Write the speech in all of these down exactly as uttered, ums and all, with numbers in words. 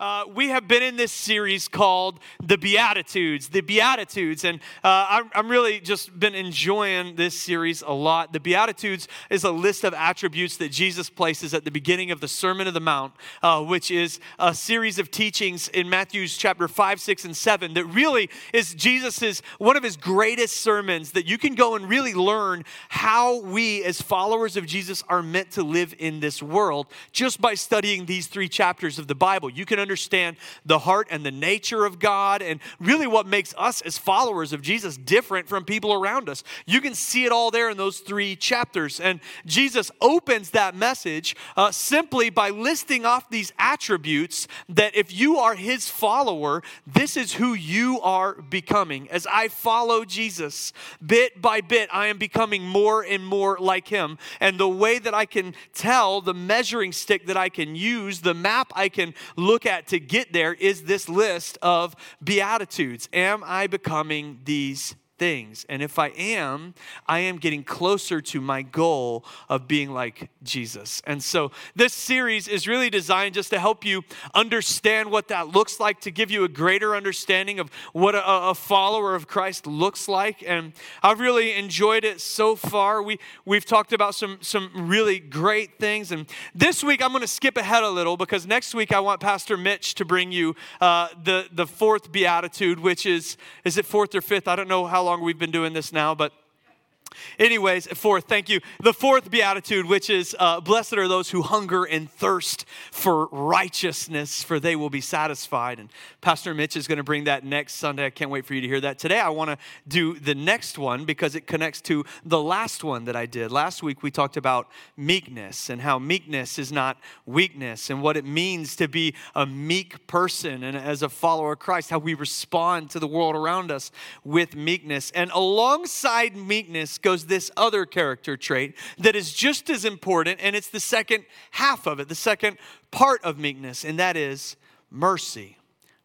Uh, we have been in this series called The Beatitudes, The Beatitudes, and uh, I'm, I'm really just been enjoying this series a lot. The Beatitudes is a list of attributes that Jesus places at the beginning of the Sermon on the Mount, uh, which is a series of teachings in Matthew chapter five, six, and seven that really is Jesus's, one of his greatest sermons that you can go and really learn how we as followers of Jesus are meant to live in this world just by studying these three chapters of the Bible. You can understand understand the heart and the nature of God and really what makes us as followers of Jesus different from people around us. You can see it all there in those three chapters. And Jesus opens that message uh, simply by listing off these attributes that if you are his follower, this is who you are becoming. As I follow Jesus, bit by bit, I am becoming more and more like him. And the way that I can tell, the measuring stick that I can use, the map I can look at to get there is this list of beatitudes. Am I becoming these things? And if I am, I am getting closer to my goal of being like Jesus. And so this series is really designed just to help you understand what that looks like, to give you a greater understanding of what a, a follower of Christ looks like. And I've really enjoyed it so far. We, we've talked about some, some really great things. And this week, I'm going to skip ahead a little because next week, I want Pastor Mitch to bring you uh, the, the fourth beatitude, which is, is it fourth or fifth? I don't know how long we've been doing this now, but anyways, fourth, thank you. The fourth beatitude, which is, uh, blessed are those who hunger and thirst for righteousness, for they will be satisfied. And Pastor Mitch is going to bring that next Sunday. I can't wait for you to hear that. Today, I want to do the next one because it connects to the last one that I did. Last week, we talked about meekness and how meekness is not weakness and what it means to be a meek person. And as a follower of Christ, how we respond to the world around us with meekness. And alongside meekness goes this other character trait that is just as important, and it's the second half of it, the second part of meekness, and that is mercy.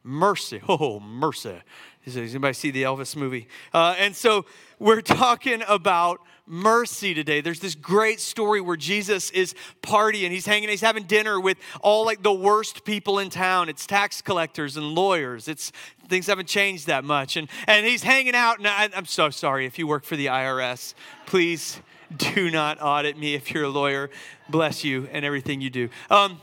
Mercy. Oh, mercy. Does anybody see the Elvis movie? Uh, and so we're talking about mercy today. There's this great story where Jesus is partying. He's hanging, he's having dinner with all like the worst people in town. It's tax collectors and lawyers. It's things haven't changed that much. And and he's hanging out. And I, I'm so sorry if you work for the I R S. Please do not audit me if you're a lawyer. Bless you and everything you do. Um,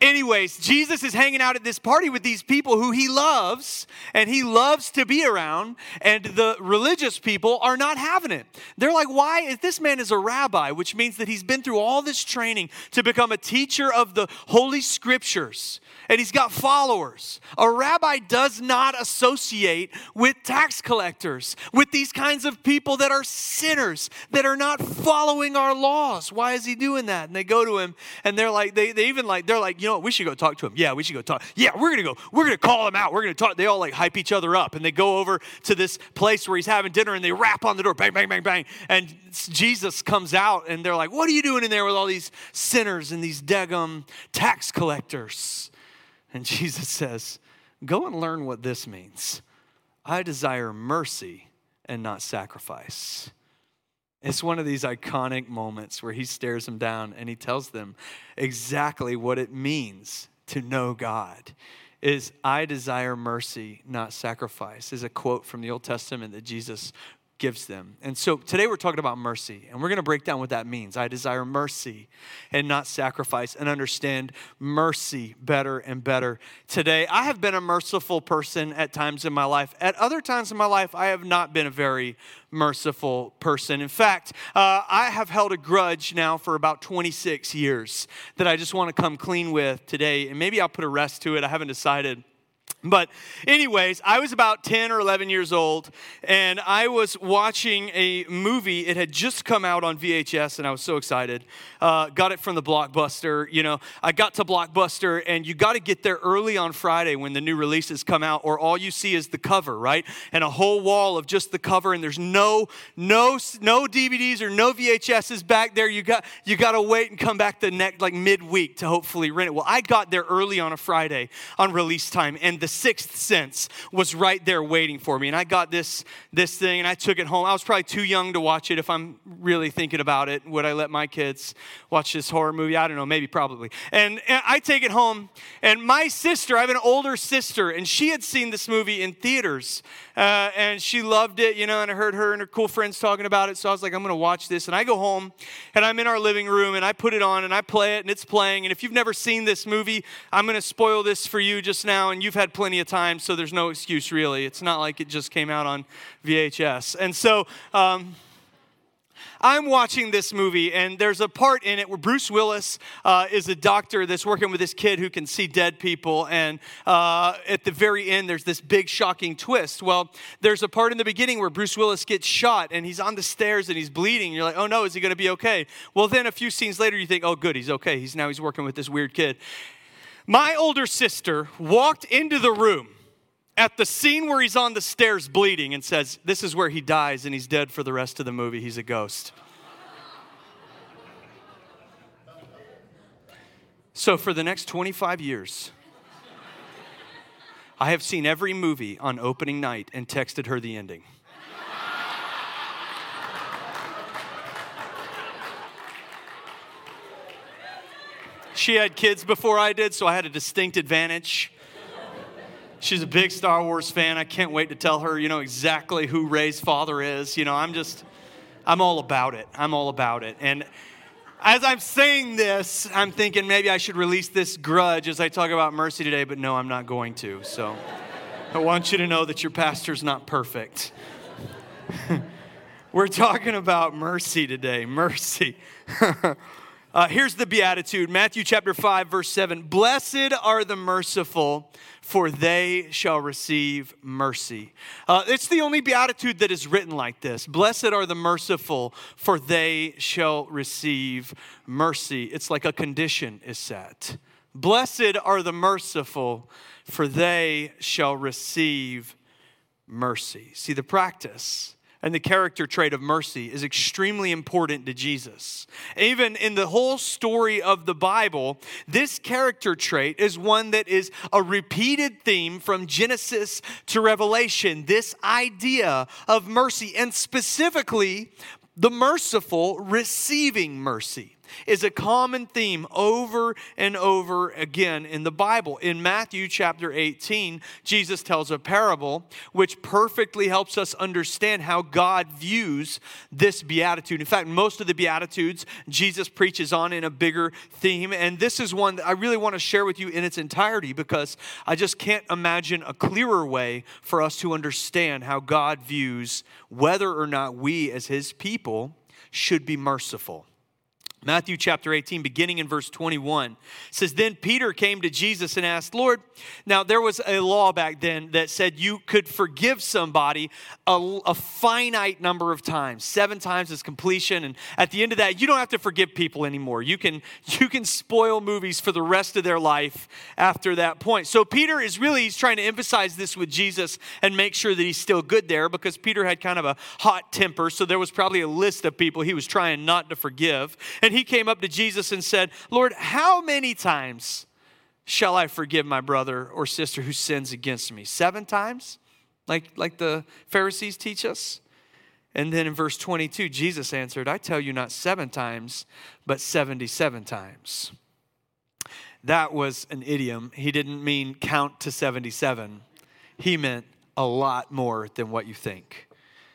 Anyways, Jesus is hanging out at this party with these people who he loves and he loves to be around, and the religious people are not having it. They're like, why is this man is a rabbi, which means that he's been through all this training to become a teacher of the Holy Scriptures, and he's got followers. A rabbi does not associate with tax collectors, with these kinds of people that are sinners, that are not following our laws. Why is he doing that? And they go to him and they're like, they, they even like, they're like, you know, we should go talk to him. Yeah, we should go talk. Yeah, we're going to go. We're going to call him out. We're going to talk. They all like hype each other up. And they go over to this place where he's having dinner and they rap on the door. Bang, bang, bang, bang. And Jesus comes out and they're like, what are you doing in there with all these sinners and these daggum tax collectors? And Jesus says, go and learn what this means. I desire mercy and not sacrifice. It's one of these iconic moments where he stares them down and he tells them exactly what it means to know God. Is I desire mercy, not sacrifice, is a quote from the Old Testament that Jesus gives them. And so today we're talking about mercy, and we're going to break down what that means. I desire mercy and not sacrifice, and understand mercy better and better today. I have been a merciful person at times in my life. At other times in my life, I have not been a very merciful person. In fact, uh, I have held a grudge now for about twenty-six years that I just want to come clean with today. And maybe I'll put a rest to it. I haven't decided. But anyways, I was about ten or eleven years old, and I was watching a movie. It had just come out on V H S, and I was so excited. Uh, got it from the Blockbuster. You know, I got to Blockbuster, and you got to get there early on Friday when the new releases come out, or all you see is the cover, right? And a whole wall of just the cover, and there's no no no D V Ds or no V H Ss back there. You got you got to wait and come back the next like midweek to hopefully rent it. Well, I got there early on a Friday on release time, and the sixth sense was right there waiting for me. And I got this, this thing and I took it home. I was probably too young to watch it if I'm really thinking about it. Would I let my kids watch this horror movie? I don't know, maybe probably. And, and I take it home and my sister, I have an older sister and she had seen this movie in theaters uh, and she loved it, you know, and I heard her and her cool friends talking about it. So I was like, I'm going to watch this. And I go home and I'm in our living room and I put it on and I play it and it's playing. And if you've never seen this movie, I'm going to spoil this for you just now. And you've had plenty of time, so there's no excuse really. It's not like it just came out on V H S. And so um, I'm watching this movie and there's a part in it where Bruce Willis uh, is a doctor that's working with this kid who can see dead people. And uh, at the very end, there's this big shocking twist. Well, there's a part in the beginning where Bruce Willis gets shot and he's on the stairs and he's bleeding. You're like, oh no, is he going to be okay? Well, then a few scenes later, you think, oh good, he's okay. He's now he's working with this weird kid. My older sister walked into the room at the scene where he's on the stairs bleeding and says, this is where he dies and he's dead for the rest of the movie. He's a ghost. So for the next twenty-five years, I have seen every movie on opening night and texted her the ending. She had kids before I did, so I had a distinct advantage. She's a big Star Wars fan. I can't wait to tell her, you know, exactly who Rey's father is. You know, I'm just, I'm all about it. I'm all about it. And as I'm saying this, I'm thinking maybe I should release this grudge as I talk about mercy today, but no, I'm not going to. So I want you to know that your pastor's not perfect. We're talking about mercy today. Mercy. Uh, here's the Beatitude, Matthew chapter five, verse seven. Blessed are the merciful, for they shall receive mercy. Uh, it's the only Beatitude that is written like this. Blessed are the merciful, for they shall receive mercy. It's like a condition is set. Blessed are the merciful, for they shall receive mercy. See, the practice and the character trait of mercy is extremely important to Jesus. Even in the whole story of the Bible, this character trait is one that is a repeated theme from Genesis to Revelation. This idea of mercy, and specifically the merciful receiving mercy, is a common theme over and over again in the Bible. In Matthew chapter eighteen, Jesus tells a parable which perfectly helps us understand how God views this beatitude. In fact, most of the Beatitudes Jesus preaches on in a bigger theme, and this is one that I really want to share with you in its entirety because I just can't imagine a clearer way for us to understand how God views whether or not we as his people should be merciful. Matthew chapter eighteen, beginning in verse twenty-one, says, Then Peter came to Jesus and asked, Lord, now there was a law back then that said you could forgive somebody a, a finite number of times, seven times is completion. And at the end of that, you don't have to forgive people anymore. You can, you can spoil movies for the rest of their life after that point. So Peter is really, he's trying to emphasize this with Jesus and make sure that he's still good there because Peter had kind of a hot temper. So there was probably a list of people he was trying not to forgive. And he came up to Jesus and said, Lord, how many times shall I forgive my brother or sister who sins against me? Seven times, like, like the Pharisees teach us? And then in verse twenty-two, Jesus answered, I tell you not seven times, but seventy-seven times. That was an idiom. He didn't mean count to seventy-seven. He meant a lot more than what you think.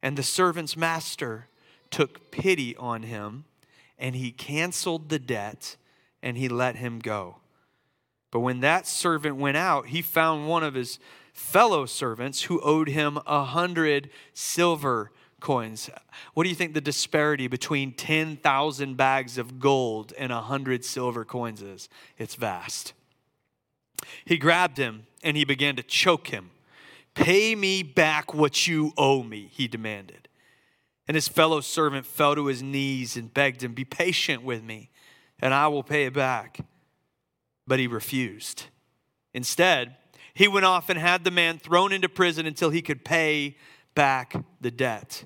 And the servant's master took pity on him, and he canceled the debt, and he let him go. But when that servant went out, he found one of his fellow servants who owed him a hundred silver coins. What do you think the disparity between ten thousand bags of gold and a hundred silver coins is? It's vast. He grabbed him, and he began to choke him. "Pay me back what you owe me," he demanded. And his fellow servant fell to his knees and begged him, "Be patient with me, and I will pay it back." But he refused. Instead, he went off and had the man thrown into prison until he could pay back the debt.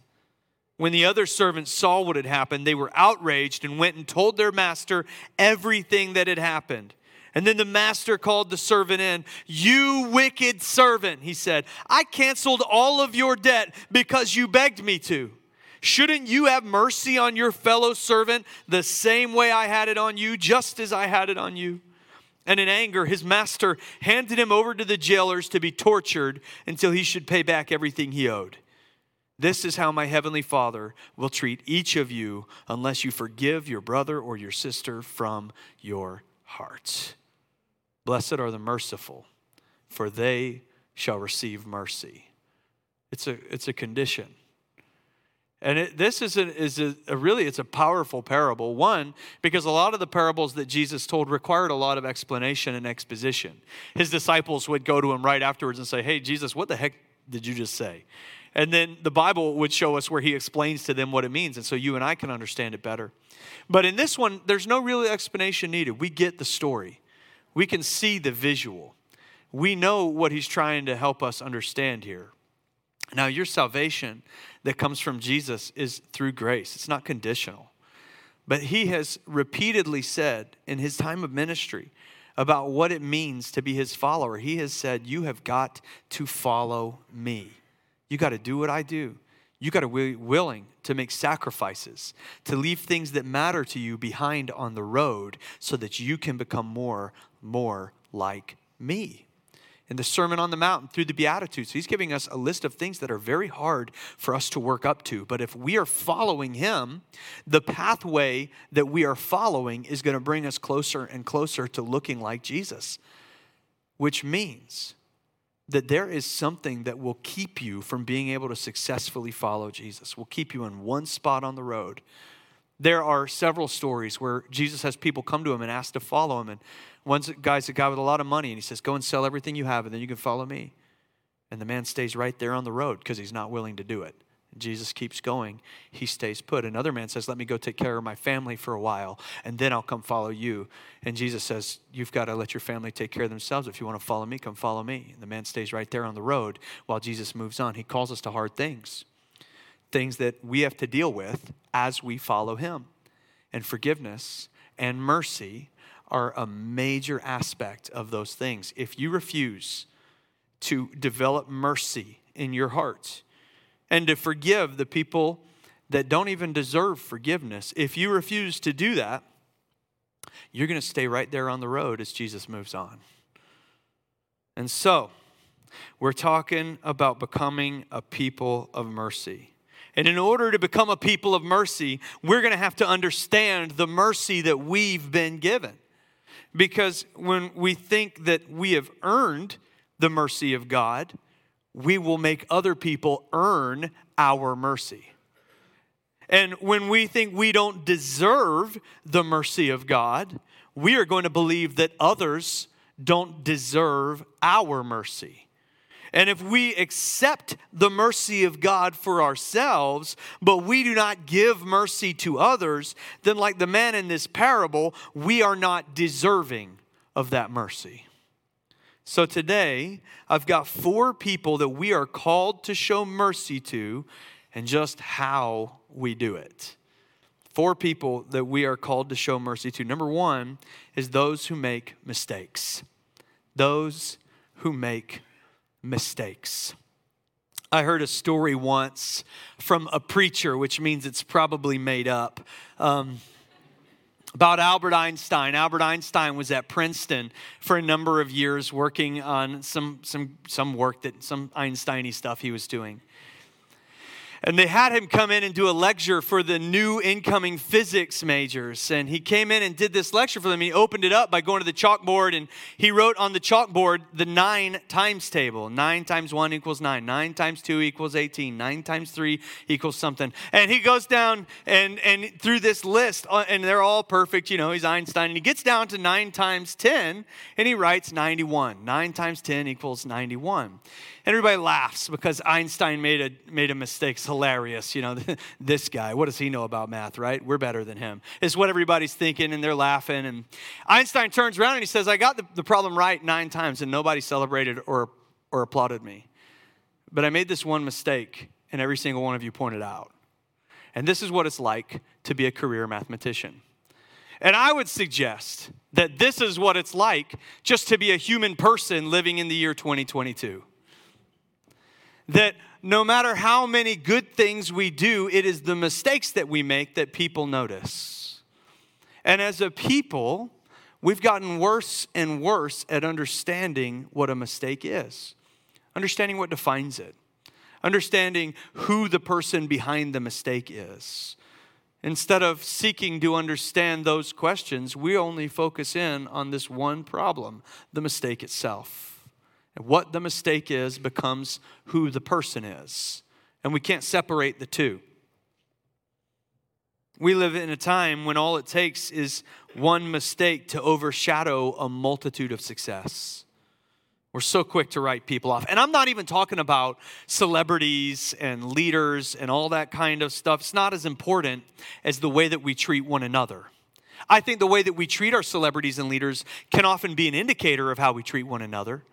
When the other servants saw what had happened, they were outraged and went and told their master everything that had happened. And then the master called the servant in. "You wicked servant," he said, "I canceled all of your debt because you begged me to. Shouldn't you have mercy on your fellow servant the same way I had it on you, just as I had it on you?" And in anger, his master handed him over to the jailers to be tortured until he should pay back everything he owed. This is how my heavenly Father will treat each of you unless you forgive your brother or your sister from your hearts. Blessed are the merciful, for they shall receive mercy. It's a, it's a condition. And it, this is, a, is a, a really, it's a powerful parable. One, because a lot of the parables that Jesus told required a lot of explanation and exposition. His disciples would go to him right afterwards and say, "Hey, Jesus, what the heck did you just say?" And then the Bible would show us where he explains to them what it means. And so you and I can understand it better. But in this one, there's no real explanation needed. We get the story. We can see the visual. We know what he's trying to help us understand here. Now, your salvation that comes from Jesus is through grace. It's not conditional. But he has repeatedly said in his time of ministry about what it means to be his follower. He has said, "You have got to follow me. You got to do what I do. You got to be willing to make sacrifices, to leave things that matter to you behind on the road so that you can become more, more like me." In the Sermon on the Mount, through the Beatitudes, he's giving us a list of things that are very hard for us to work up to. But if we are following him, the pathway that we are following is going to bring us closer and closer to looking like Jesus, which means that there is something that will keep you from being able to successfully follow Jesus, will keep you in one spot on the road. There are several stories where Jesus has people come to him and ask to follow him. And one guy's a guy with a lot of money, and he says, "Go and sell everything you have, and then you can follow me." And the man stays right there on the road because he's not willing to do it. And Jesus keeps going. He stays put. Another man says, "Let me go take care of my family for a while, and then I'll come follow you." And Jesus says, "You've got to let your family take care of themselves. If you want to follow me, come follow me." And the man stays right there on the road while Jesus moves on. He calls us to hard things. Things that we have to deal with as we follow him. And forgiveness and mercy are a major aspect of those things. If you refuse to develop mercy in your heart and to forgive the people that don't even deserve forgiveness, if you refuse to do that, you're going to stay right there on the road as Jesus moves on. And so, we're talking about becoming a people of mercy. And in order to become a people of mercy, we're going to have to understand the mercy that we've been given. Because when we think that we have earned the mercy of God, we will make other people earn our mercy. And when we think we don't deserve the mercy of God, we are going to believe that others don't deserve our mercy. And if we accept the mercy of God for ourselves, but we do not give mercy to others, then like the man in this parable, we are not deserving of that mercy. So today, I've got four people that we are called to show mercy to and just how we do it. Four people that we are called to show mercy to. Number one is those who make mistakes. Those who make mistakes. Mistakes. I heard a story once from a preacher, which means it's probably made up, um, about Albert Einstein. Albert Einstein was at Princeton for a number of years working on some some some work that some Einstein-y stuff he was doing. And they had him come in and do a lecture for the new incoming physics majors. And he came in and did this lecture for them. He opened it up by going to the chalkboard, and he wrote on the chalkboard the nine times table. Nine times one equals nine. Nine times two equals eighteen. Nine times three equals something. And he goes down and, and through this list, and they're all perfect. You know, he's Einstein. And he gets down to nine times ten, and he writes ninety-one. Nine times ten equals ninety-one. And everybody laughs because Einstein made a made a mistake. It's hilarious, you know, this guy. What does he know about math, right? We're better than him. It's what everybody's thinking, and they're laughing. And Einstein turns around and he says, I got the, the problem right nine times, and nobody celebrated or or applauded me. But I made this one mistake, and every single one of you pointed out. And this is what it's like to be a career mathematician. And I would suggest that this is what it's like just to be a human person living in the year twenty twenty-two. That no matter how many good things we do, it is the mistakes that we make that people notice. And as a people, we've gotten worse and worse at understanding what a mistake is, understanding what defines it, understanding who the person behind the mistake is. Instead of seeking to understand those questions, we only focus in on this one problem, the mistake itself. And what the mistake is becomes who the person is. And we can't separate the two. We live in a time when all it takes is one mistake to overshadow a multitude of success. We're so quick to write people off. And I'm not even talking about celebrities and leaders and all that kind of stuff. It's not as important as the way that we treat one another. I think the way that we treat our celebrities and leaders can often be an indicator of how we treat one another.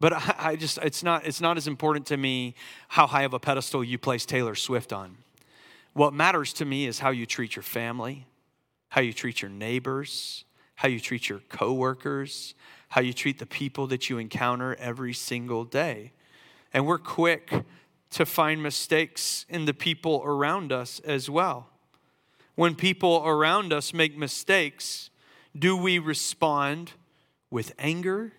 But I just, it's not, it's not as important to me how high of a pedestal you place Taylor Swift on. What matters to me is how you treat your family, how you treat your neighbors, how you treat your coworkers, how you treat the people that you encounter every single day. And we're quick to find mistakes in the people around us as well. When people around us make mistakes, do we respond with anger?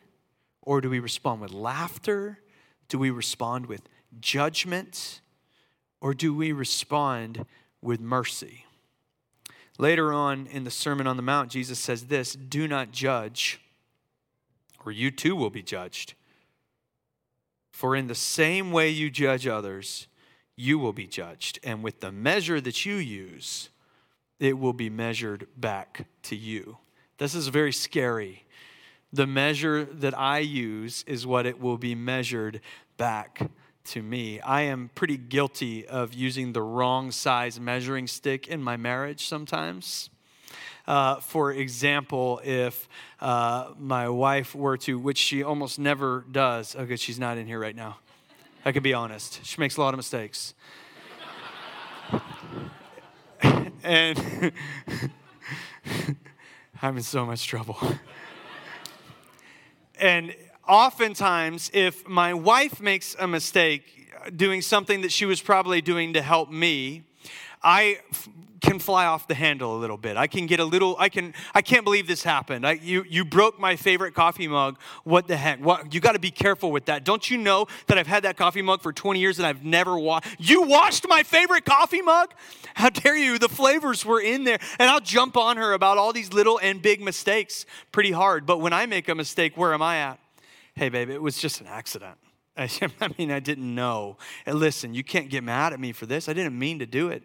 Or do we respond with laughter? Do we respond with judgment? Or do we respond with mercy? Later on in the Sermon on the Mount, Jesus says this, do not judge, or you too will be judged. For in the same way you judge others, you will be judged. And with the measure that you use, it will be measured back to you. This is very scary. The measure that I use is what it will be measured back to me. I am pretty guilty of using the wrong size measuring stick in my marriage sometimes. Uh, for example, if uh, my wife were to, which she almost never does. Okay, she's not in here right now. I could be honest. She makes a lot of mistakes. And I'm in so much trouble. And oftentimes, if my wife makes a mistake doing something that she was probably doing to help me, I f- can fly off the handle a little bit. I can get a little, I can, I can't believe this happened. I, you, you broke my favorite coffee mug. What the heck? What, you got to be careful with that. Don't you know that I've had that coffee mug for twenty years and I've never washed? You washed my favorite coffee mug? How dare you? The flavors were in there. And I'll jump on her about all these little and big mistakes pretty hard. But when I make a mistake, where am I at? Hey, babe, it was just an accident. I, I mean, I didn't know. And listen, you can't get mad at me for this. I didn't mean to do it.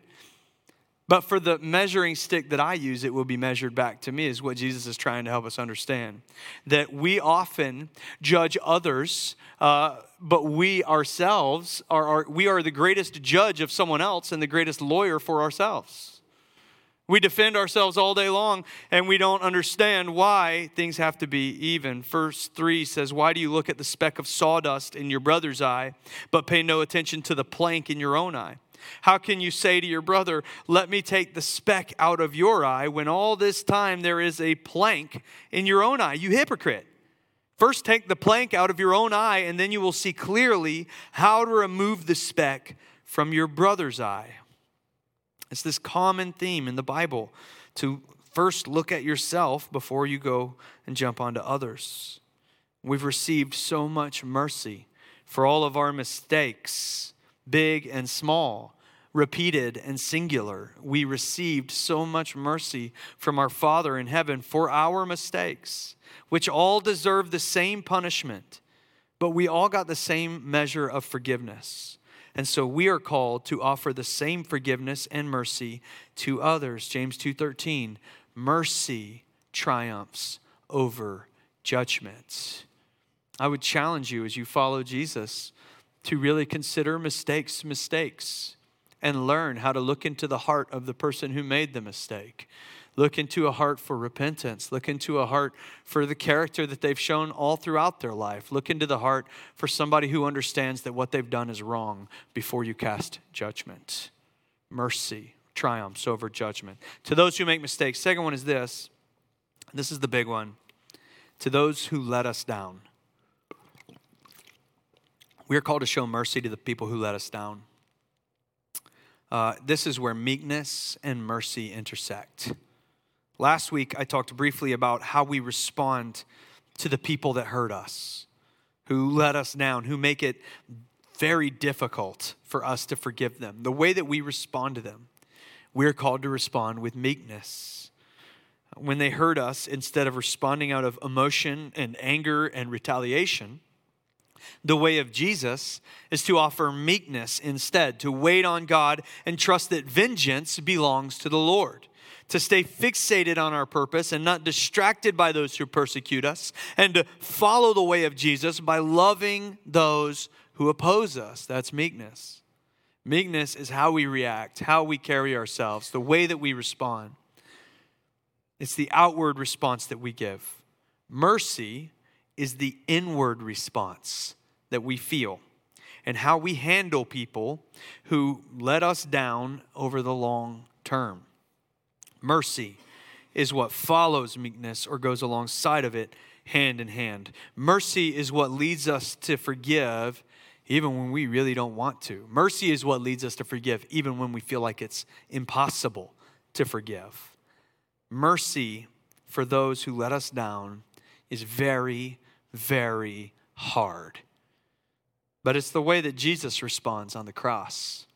But for the measuring stick that I use, it will be measured back to me, is what Jesus is trying to help us understand. That we often judge others, uh, but we ourselves, are, are we are the greatest judge of someone else and the greatest lawyer for ourselves. We defend ourselves all day long, and we don't understand why things have to be even. Verse three says, why do you look at the speck of sawdust in your brother's eye, but pay no attention to the plank in your own eye? How can you say to your brother, let me take the speck out of your eye, when all this time there is a plank in your own eye? You hypocrite. First take the plank out of your own eye, and then you will see clearly how to remove the speck from your brother's eye. It's this common theme in the Bible to first look at yourself before you go and jump onto others. We've received so much mercy for all of our mistakes, big and small. repeated and singular. We received so much mercy from our Father in heaven for our mistakes, which all deserve the same punishment, but we all got the same measure of forgiveness. And so we are called to offer the same forgiveness and mercy to others. James two thirteen, mercy triumphs over judgment. I would challenge you as you follow Jesus to really consider mistakes, mistakes, and learn how to look into the heart of the person who made the mistake. Look into a heart for repentance. Look into a heart for the character that they've shown all throughout their life. Look into the heart for somebody who understands that what they've done is wrong before you cast judgment. Mercy triumphs over judgment. To those who make mistakes. Second one is this. This is the big one. To those who let us down. We are called to show mercy to the people who let us down. Uh, this is where meekness and mercy intersect. Last week, I talked briefly about how we respond to the people that hurt us, who let us down, who make it very difficult for us to forgive them. The way that we respond to them, we're called to respond with meekness. When they hurt us, instead of responding out of emotion and anger and retaliation, the way of Jesus is to offer meekness instead, to wait on God and trust that vengeance belongs to the Lord, to stay fixated on our purpose and not distracted by those who persecute us, and to follow the way of Jesus by loving those who oppose us. That's meekness. Meekness is how we react, how we carry ourselves, the way that we respond. It's the outward response that we give. Mercy is the inward response that we feel and how we handle people who let us down over the long term. Mercy is what follows meekness or goes alongside of it hand in hand. Mercy is what leads us to forgive even when we really don't want to. Mercy is what leads us to forgive even when we feel like it's impossible to forgive. Mercy for those who let us down is very, very hard. But it's the way that Jesus responds on the cross.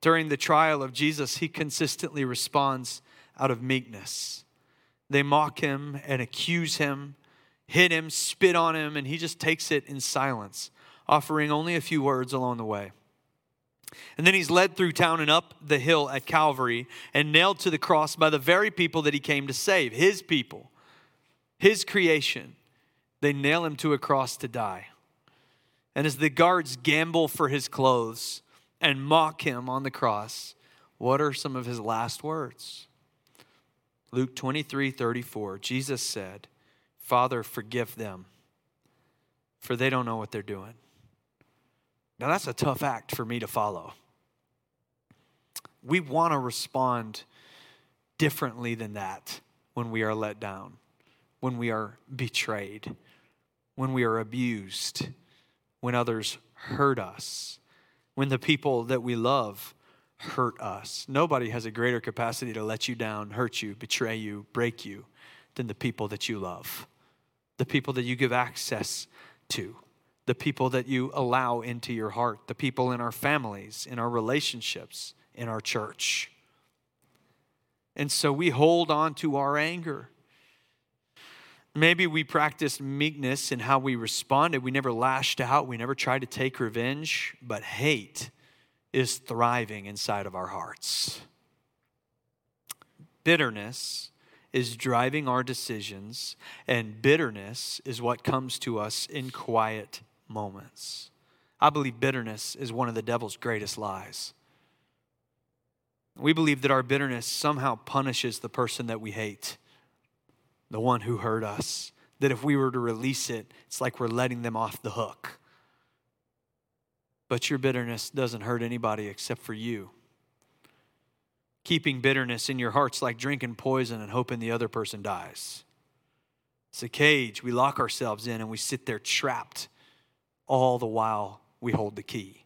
During the trial of Jesus, he consistently responds out of meekness. They mock him and accuse him, hit him, spit on him, and he just takes it in silence, offering only a few words along the way. And then he's led through town and up the hill at Calvary and nailed to the cross by the very people that he came to save, his people. His creation, they nail him to a cross to die. And as the guards gamble for his clothes and mock him on the cross, what are some of his last words? Luke twenty-three thirty-four, Jesus said, "Father, forgive them, for they don't know what they're doing." Now that's a tough act for me to follow. We want to respond differently than that when we are let down, when we are betrayed, when we are abused, when others hurt us, when the people that we love hurt us. Nobody has a greater capacity to let you down, hurt you, betray you, break you than the people that you love, the people that you give access to, the people that you allow into your heart, the people in our families, in our relationships, in our church. And so we hold on to our anger. Maybe we practiced meekness in how we responded. We never lashed out. We never tried to take revenge. But hate is thriving inside of our hearts. Bitterness is driving our decisions, and bitterness is what comes to us in quiet moments. I believe bitterness is one of the devil's greatest lies. We believe that our bitterness somehow punishes the person that we hate, the one who hurt us, that if we were to release it, it's like we're letting them off the hook. But your bitterness doesn't hurt anybody except for you. Keeping bitterness in your heart's like drinking poison and hoping the other person dies. It's a cage we lock ourselves in, and we sit there trapped all the while we hold the key.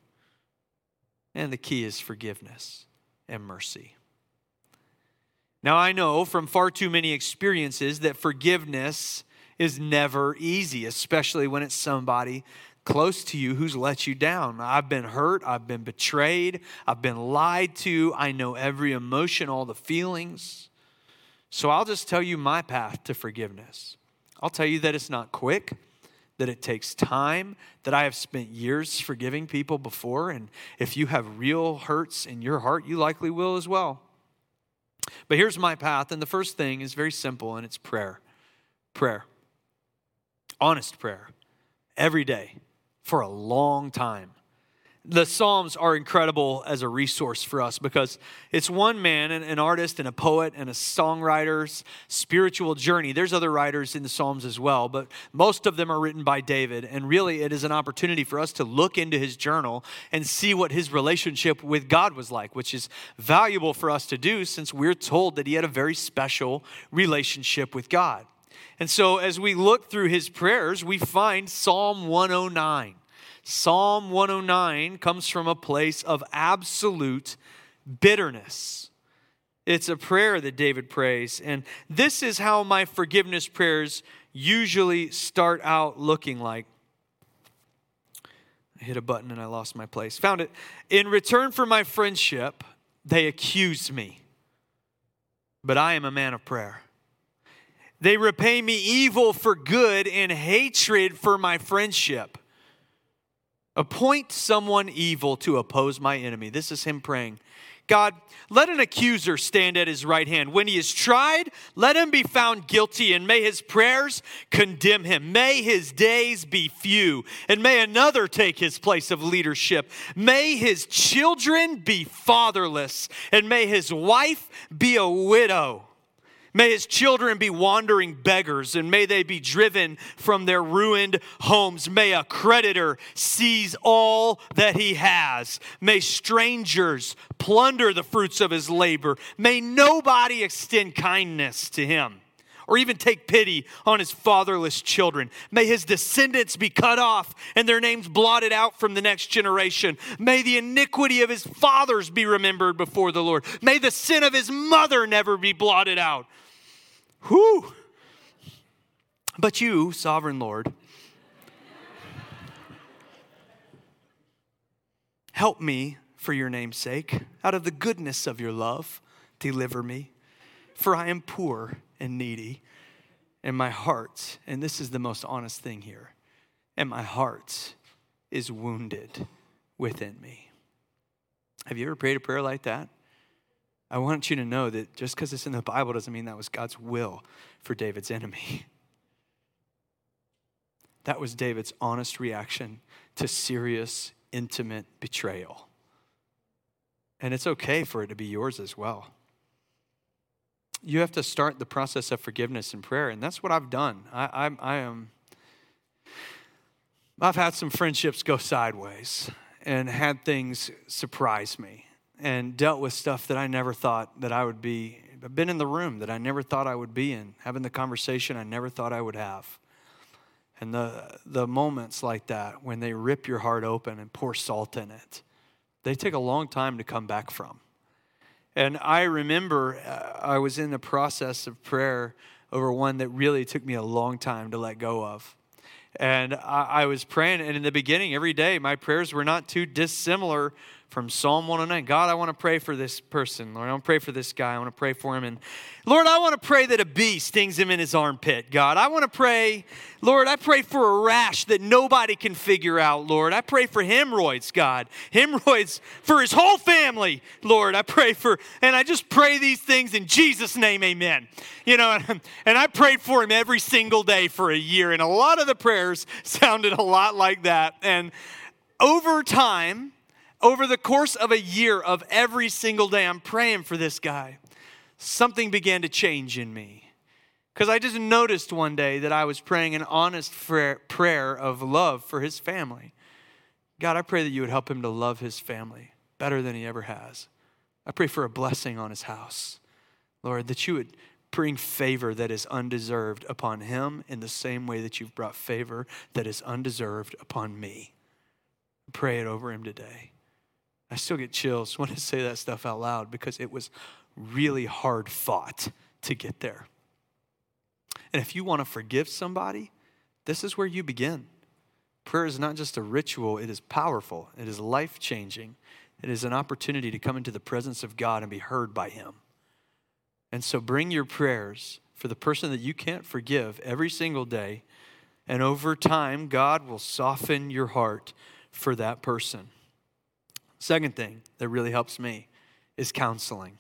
And the key is forgiveness and mercy. Now, I know from far too many experiences that forgiveness is never easy, especially when it's somebody close to you who's let you down. I've been hurt. I've been betrayed. I've been lied to. I know every emotion, all the feelings. So I'll just tell you my path to forgiveness. I'll tell you that it's not quick, that it takes time, that I have spent years forgiving people before. And if you have real hurts in your heart, you likely will as well. But here's my path. And the first thing is very simple, and it's prayer. Prayer. Honest prayer. Every day. For a long time. The Psalms are incredible as a resource for us because it's one man, and an artist and a poet and a songwriter's spiritual journey. There's other writers in the Psalms as well, but most of them are written by David. And really, it is an opportunity for us to look into his journal and see what his relationship with God was like, which is valuable for us to do since we're told that he had a very special relationship with God. And so as we look through his prayers, we find Psalm one oh nine. Psalm one oh nine comes from a place of absolute bitterness. It's a prayer that David prays. And this is how my forgiveness prayers usually start out looking like. I hit a button and I lost my place. Found it. In return for my friendship, they accuse me, but I am a man of prayer. They repay me evil for good and hatred for my friendship. Appoint someone evil to oppose my enemy. This is him praying. God, let an accuser stand at his right hand. When he is tried, let him be found guilty, and may his prayers condemn him. May his days be few, and may another take his place of leadership. May his children be fatherless, and may his wife be a widow. May his children be wandering beggars, and may they be driven from their ruined homes. May a creditor seize all that he has. May strangers plunder the fruits of his labor. May nobody extend kindness to him or even take pity on his fatherless children. May his descendants be cut off and their names blotted out from the next generation. May the iniquity of his fathers be remembered before the Lord. May the sin of his mother never be blotted out. Whew. But you, sovereign Lord, help me for your name's sake. Out of the goodness of your love, deliver me. For I am poor and needy, and my heart, and this is the most honest thing here, and my heart is wounded within me. Have you ever prayed a prayer like that? I want you to know that just because it's in the Bible doesn't mean that was God's will for David's enemy. That was David's honest reaction to serious, intimate betrayal. And it's okay for it to be yours as well. You have to start the process of forgiveness in prayer, and that's what I've done. I, I, I am, I've had some friendships go sideways and had things surprise me. And dealt with stuff that I never thought that I would be. I've been in the room that I never thought I would be in. Having the conversation I never thought I would have. And the the moments like that, when they rip your heart open and pour salt in it, they take a long time to come back from. And I remember I was in the process of prayer over one that really took me a long time to let go of. And I, I was praying, and in the beginning, every day, my prayers were not too dissimilar from Psalm one oh nine. God, I want to pray for this person. Lord, I want to pray for this guy. I want to pray for him. And Lord, I want to pray that a bee stings him in his armpit, God. I want to pray, Lord, I pray for a rash that nobody can figure out, Lord. I pray for hemorrhoids, God. Hemorrhoids for his whole family, Lord. I pray for, and I just pray these things in Jesus' name, amen. You know, and, and I prayed for him every single day for a year. And a lot of the prayers sounded a lot like that. And over time, over the course of a year of every single day, I'm praying for this guy. Something began to change in me. Because I just noticed one day that I was praying an honest prayer of love for his family. God, I pray that you would help him to love his family better than he ever has. I pray for a blessing on his house. Lord, that you would bring favor that is undeserved upon him in the same way that you've brought favor that is undeserved upon me. Pray it over him today. I still get chills when I say that stuff out loud because it was really hard fought to get there. And if you want to forgive somebody, this is where you begin. Prayer is not just a ritual. It is powerful. It is life-changing. It is an opportunity to come into the presence of God and be heard by him. And so bring your prayers for the person that you can't forgive every single day. And over time, God will soften your heart for that person. Second thing that really helps me is counseling.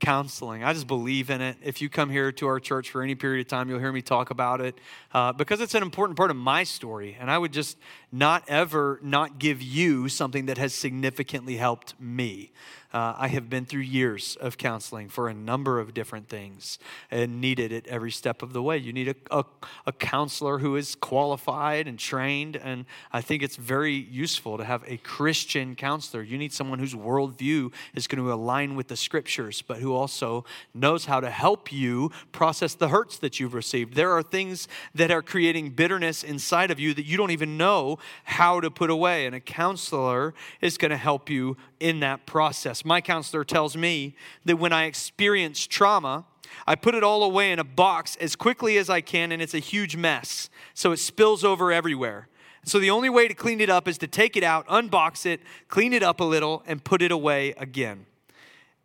Counseling. I just believe in it. If you come here to our church for any period of time, you'll hear me talk about it uh, because it's an important part of my story. And I would just not ever not give you something that has significantly helped me. Uh, I have been through years of counseling for a number of different things and needed it every step of the way. You need a, a, a counselor who is qualified and trained, and I think it's very useful to have a Christian counselor. You need someone whose worldview is going to align with the scriptures, but who also knows how to help you process the hurts that you've received. There are things that are creating bitterness inside of you that you don't even know how to put away, and a counselor is going to help you in that process. My counselor tells me that when I experience trauma, I put it all away in a box as quickly as I can, and it's a huge mess. So it spills over everywhere. So the only way to clean it up is to take it out, unbox it, clean it up a little, and put it away again.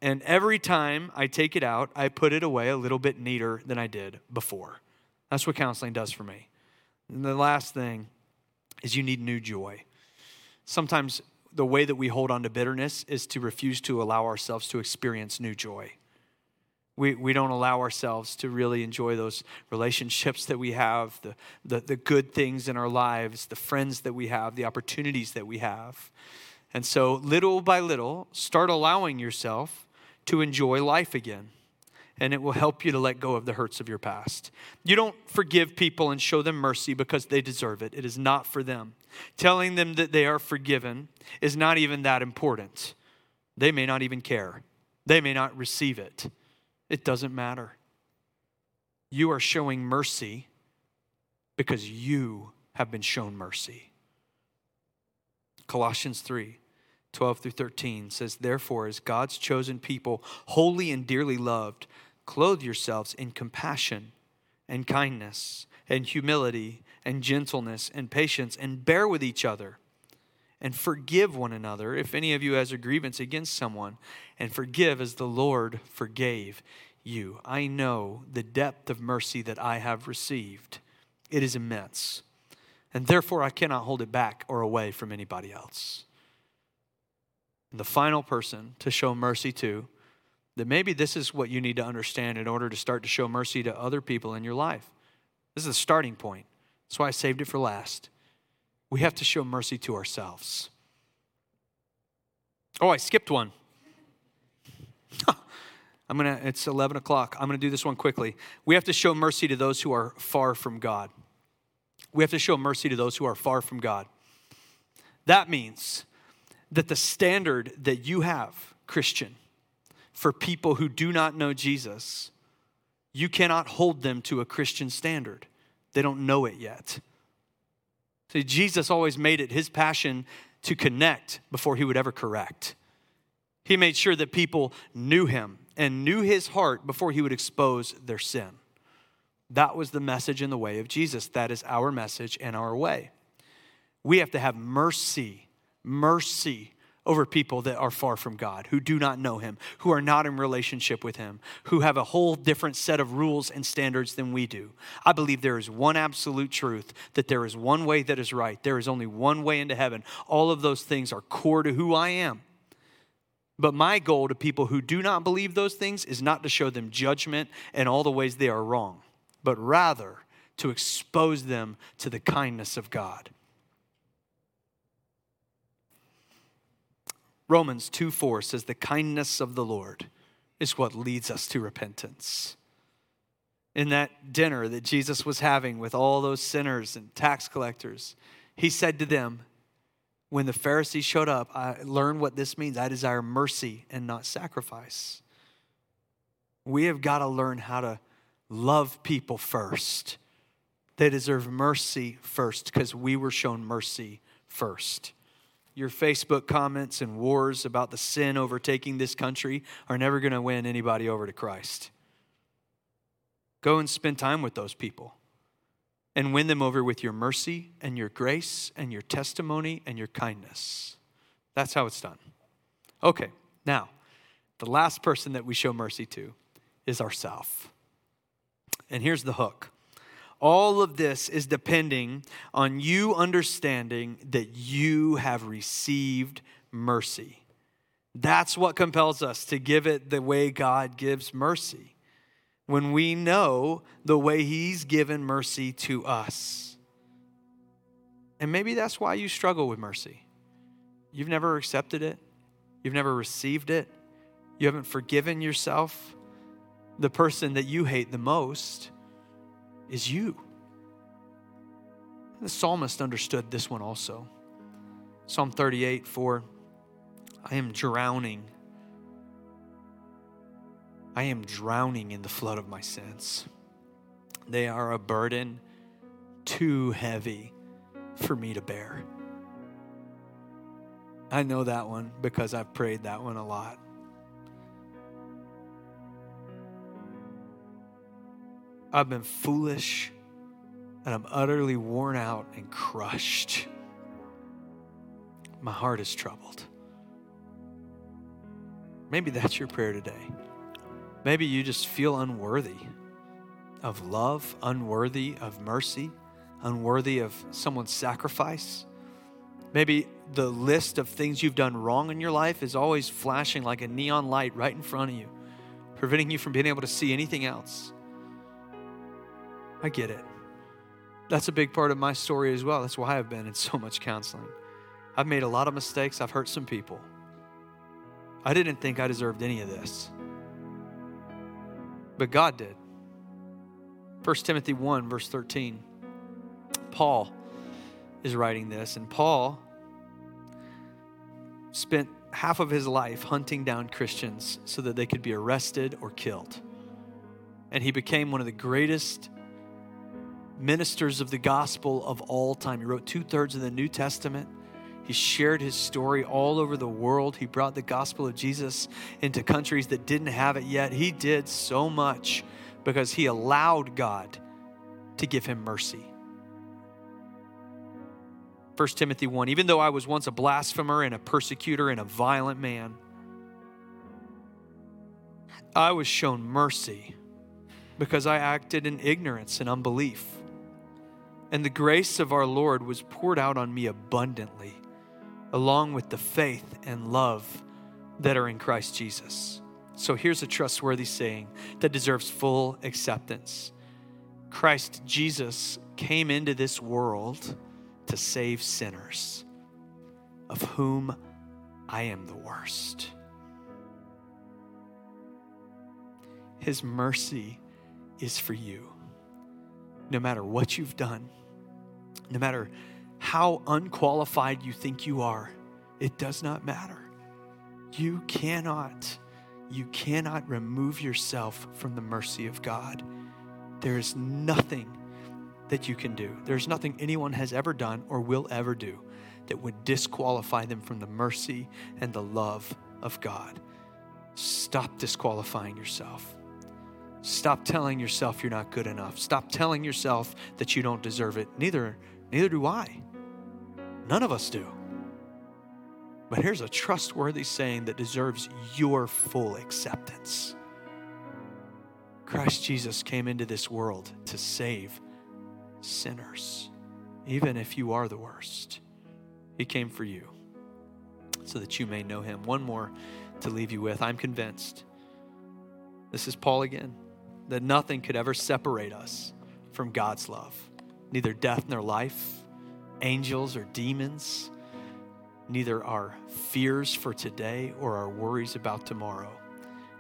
And every time I take it out, I put it away a little bit neater than I did before. That's what counseling does for me. And the last thing is you need new joy. Sometimes the way that we hold on to bitterness is to refuse to allow ourselves to experience new joy. We we don't allow ourselves to really enjoy those relationships that we have, the, the, the good things in our lives, the friends that we have, the opportunities that we have. And so little by little, start allowing yourself to enjoy life again. And it will help you to let go of the hurts of your past. You don't forgive people and show them mercy because they deserve it. It is not for them. Telling them that they are forgiven is not even that important. They may not even care. They may not receive it. It doesn't matter. You are showing mercy because you have been shown mercy. Colossians three, twelve through thirteen says, "Therefore, as God's chosen people, holy and dearly loved, clothe yourselves in compassion and kindness and humility and gentleness and patience, and bear with each other and forgive one another if any of you has a grievance against someone, and forgive as the Lord forgave you." I know the depth of mercy that I have received. It is immense. And therefore, I cannot hold it back or away from anybody else. And the final person to show mercy to, that maybe this is what you need to understand in order to start to show mercy to other people in your life. This is the starting point. That's why I saved it for last. We have to show mercy to ourselves. Oh, I skipped one. I'm gonna. It's eleven o'clock. I'm gonna do this one quickly. We have to show mercy to those who are far from God. We have to show mercy to those who are far from God. That means that the standard that you have, Christian, for people who do not know Jesus, you cannot hold them to a Christian standard. They don't know it yet. See, Jesus always made it his passion to connect before he would ever correct. He made sure that people knew him and knew his heart before he would expose their sin. That was the message and the way of Jesus. That is our message and our way. We have to have mercy. Mercy over people that are far from God, who do not know him, who are not in relationship with him, who have a whole different set of rules and standards than we do. I believe there is one absolute truth, that there is one way that is right. There is only one way into heaven. All of those things are core to who I am. But my goal to people who do not believe those things is not to show them judgment and all the ways they are wrong, but rather to expose them to the kindness of God. Romans two four says, "The kindness of the Lord is what leads us to repentance." In that dinner that Jesus was having with all those sinners and tax collectors, he said to them, when the Pharisees showed up, "I learned what this means. I desire mercy and not sacrifice." We have got to learn how to love people first. They deserve mercy first because we were shown mercy first. Your Facebook comments and wars about the sin overtaking this country are never going to win anybody over to Christ. Go and spend time with those people. and win them over with your mercy and your grace and your testimony and your kindness. That's how it's done. Okay, now, the last person that we show mercy to is ourselves. And here's the hook. All of this is depending on you understanding that you have received mercy. That's what compels us to give it the way God gives mercy, when we know the way he's given mercy to us. And maybe that's why you struggle with mercy. You've never accepted it. You've never received it. You haven't forgiven yourself. The person that you hate the most is you. The psalmist understood this one also. Psalm thirty-eight, four, I am drowning. I am drowning in the flood of my sins. They are a burden too heavy for me to bear. I know that one because I've prayed that one a lot. I've been foolish and I'm utterly worn out and crushed. My heart is troubled. Maybe that's your prayer today. Maybe you just feel unworthy of love, unworthy of mercy, unworthy of someone's sacrifice. Maybe the list of things you've done wrong in your life is always flashing like a neon light right in front of you, preventing you from being able to see anything else. I get it. That's a big part of my story as well. That's why I've been in so much counseling. I've made a lot of mistakes. I've hurt some people. I didn't think I deserved any of this, but God did. First Timothy one, verse thirteen. Paul is writing this, and Paul spent half of his life hunting down Christians so that they could be arrested or killed. And he became one of the greatest ministers of the gospel of all time. He wrote two-thirds of the New Testament. He shared his story all over the world. He brought the gospel of Jesus into countries that didn't have it yet. He did so much because he allowed God to give him mercy. First Timothy one, even though I was once a blasphemer and a persecutor and a violent man, I was shown mercy because I acted in ignorance and unbelief. And the grace of our Lord was poured out on me abundantly, along with the faith and love that are in Christ Jesus. So here's a trustworthy saying that deserves full acceptance. Christ Jesus came into this world to save sinners, of whom I am the worst. His mercy is for you, no matter what you've done, no matter how unqualified you think you are. It does not matter. You cannot, you cannot remove yourself from the mercy of God. There is nothing that you can do. There's nothing anyone has ever done or will ever do that would disqualify them from the mercy and the love of God. Stop disqualifying yourself. Stop telling yourself you're not good enough. Stop telling yourself that you don't deserve it. Neither Neither do I. None of us do. But here's a trustworthy saying that deserves your full acceptance. Christ Jesus came into this world to save sinners, even if you are the worst. He came for you so that you may know him. One more to leave you with. I'm convinced, this is Paul again, that nothing could ever separate us from God's love. Neither death nor life, angels or demons, neither our fears for today or our worries about tomorrow.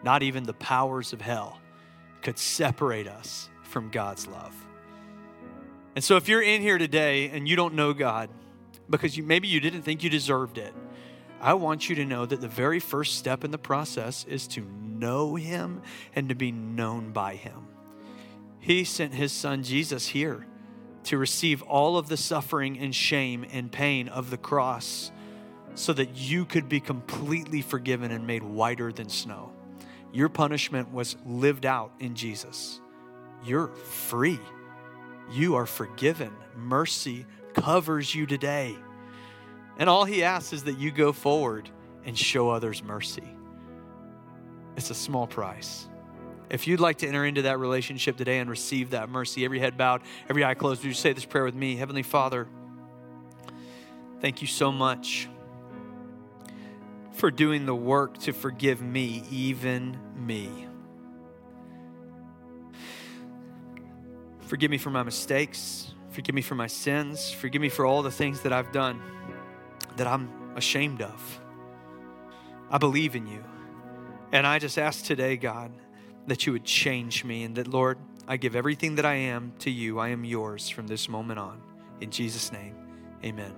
Not even the powers of hell could separate us from God's love. And so if you're in here today and you don't know God because you, maybe you didn't think you deserved it, I want you to know that the very first step in the process is to know him and to be known by him. He sent his son Jesus here to receive all of the suffering and shame and pain of the cross so that you could be completely forgiven and made whiter than snow. Your punishment was lived out in Jesus. You're free. You are forgiven. Mercy covers you today. And all he asks is that you go forward and show others mercy. It's a small price. If you'd like to enter into that relationship today and receive that mercy, every head bowed, every eye closed, would you say this prayer with me? Heavenly Father, thank you so much for doing the work to forgive me, even me. Forgive me for my mistakes. Forgive me for my sins. Forgive me for all the things that I've done that I'm ashamed of. I believe in you. And I just ask today, God, that you would change me, and that, Lord, I give everything that I am to you. I am yours from this moment on. In Jesus' name, amen.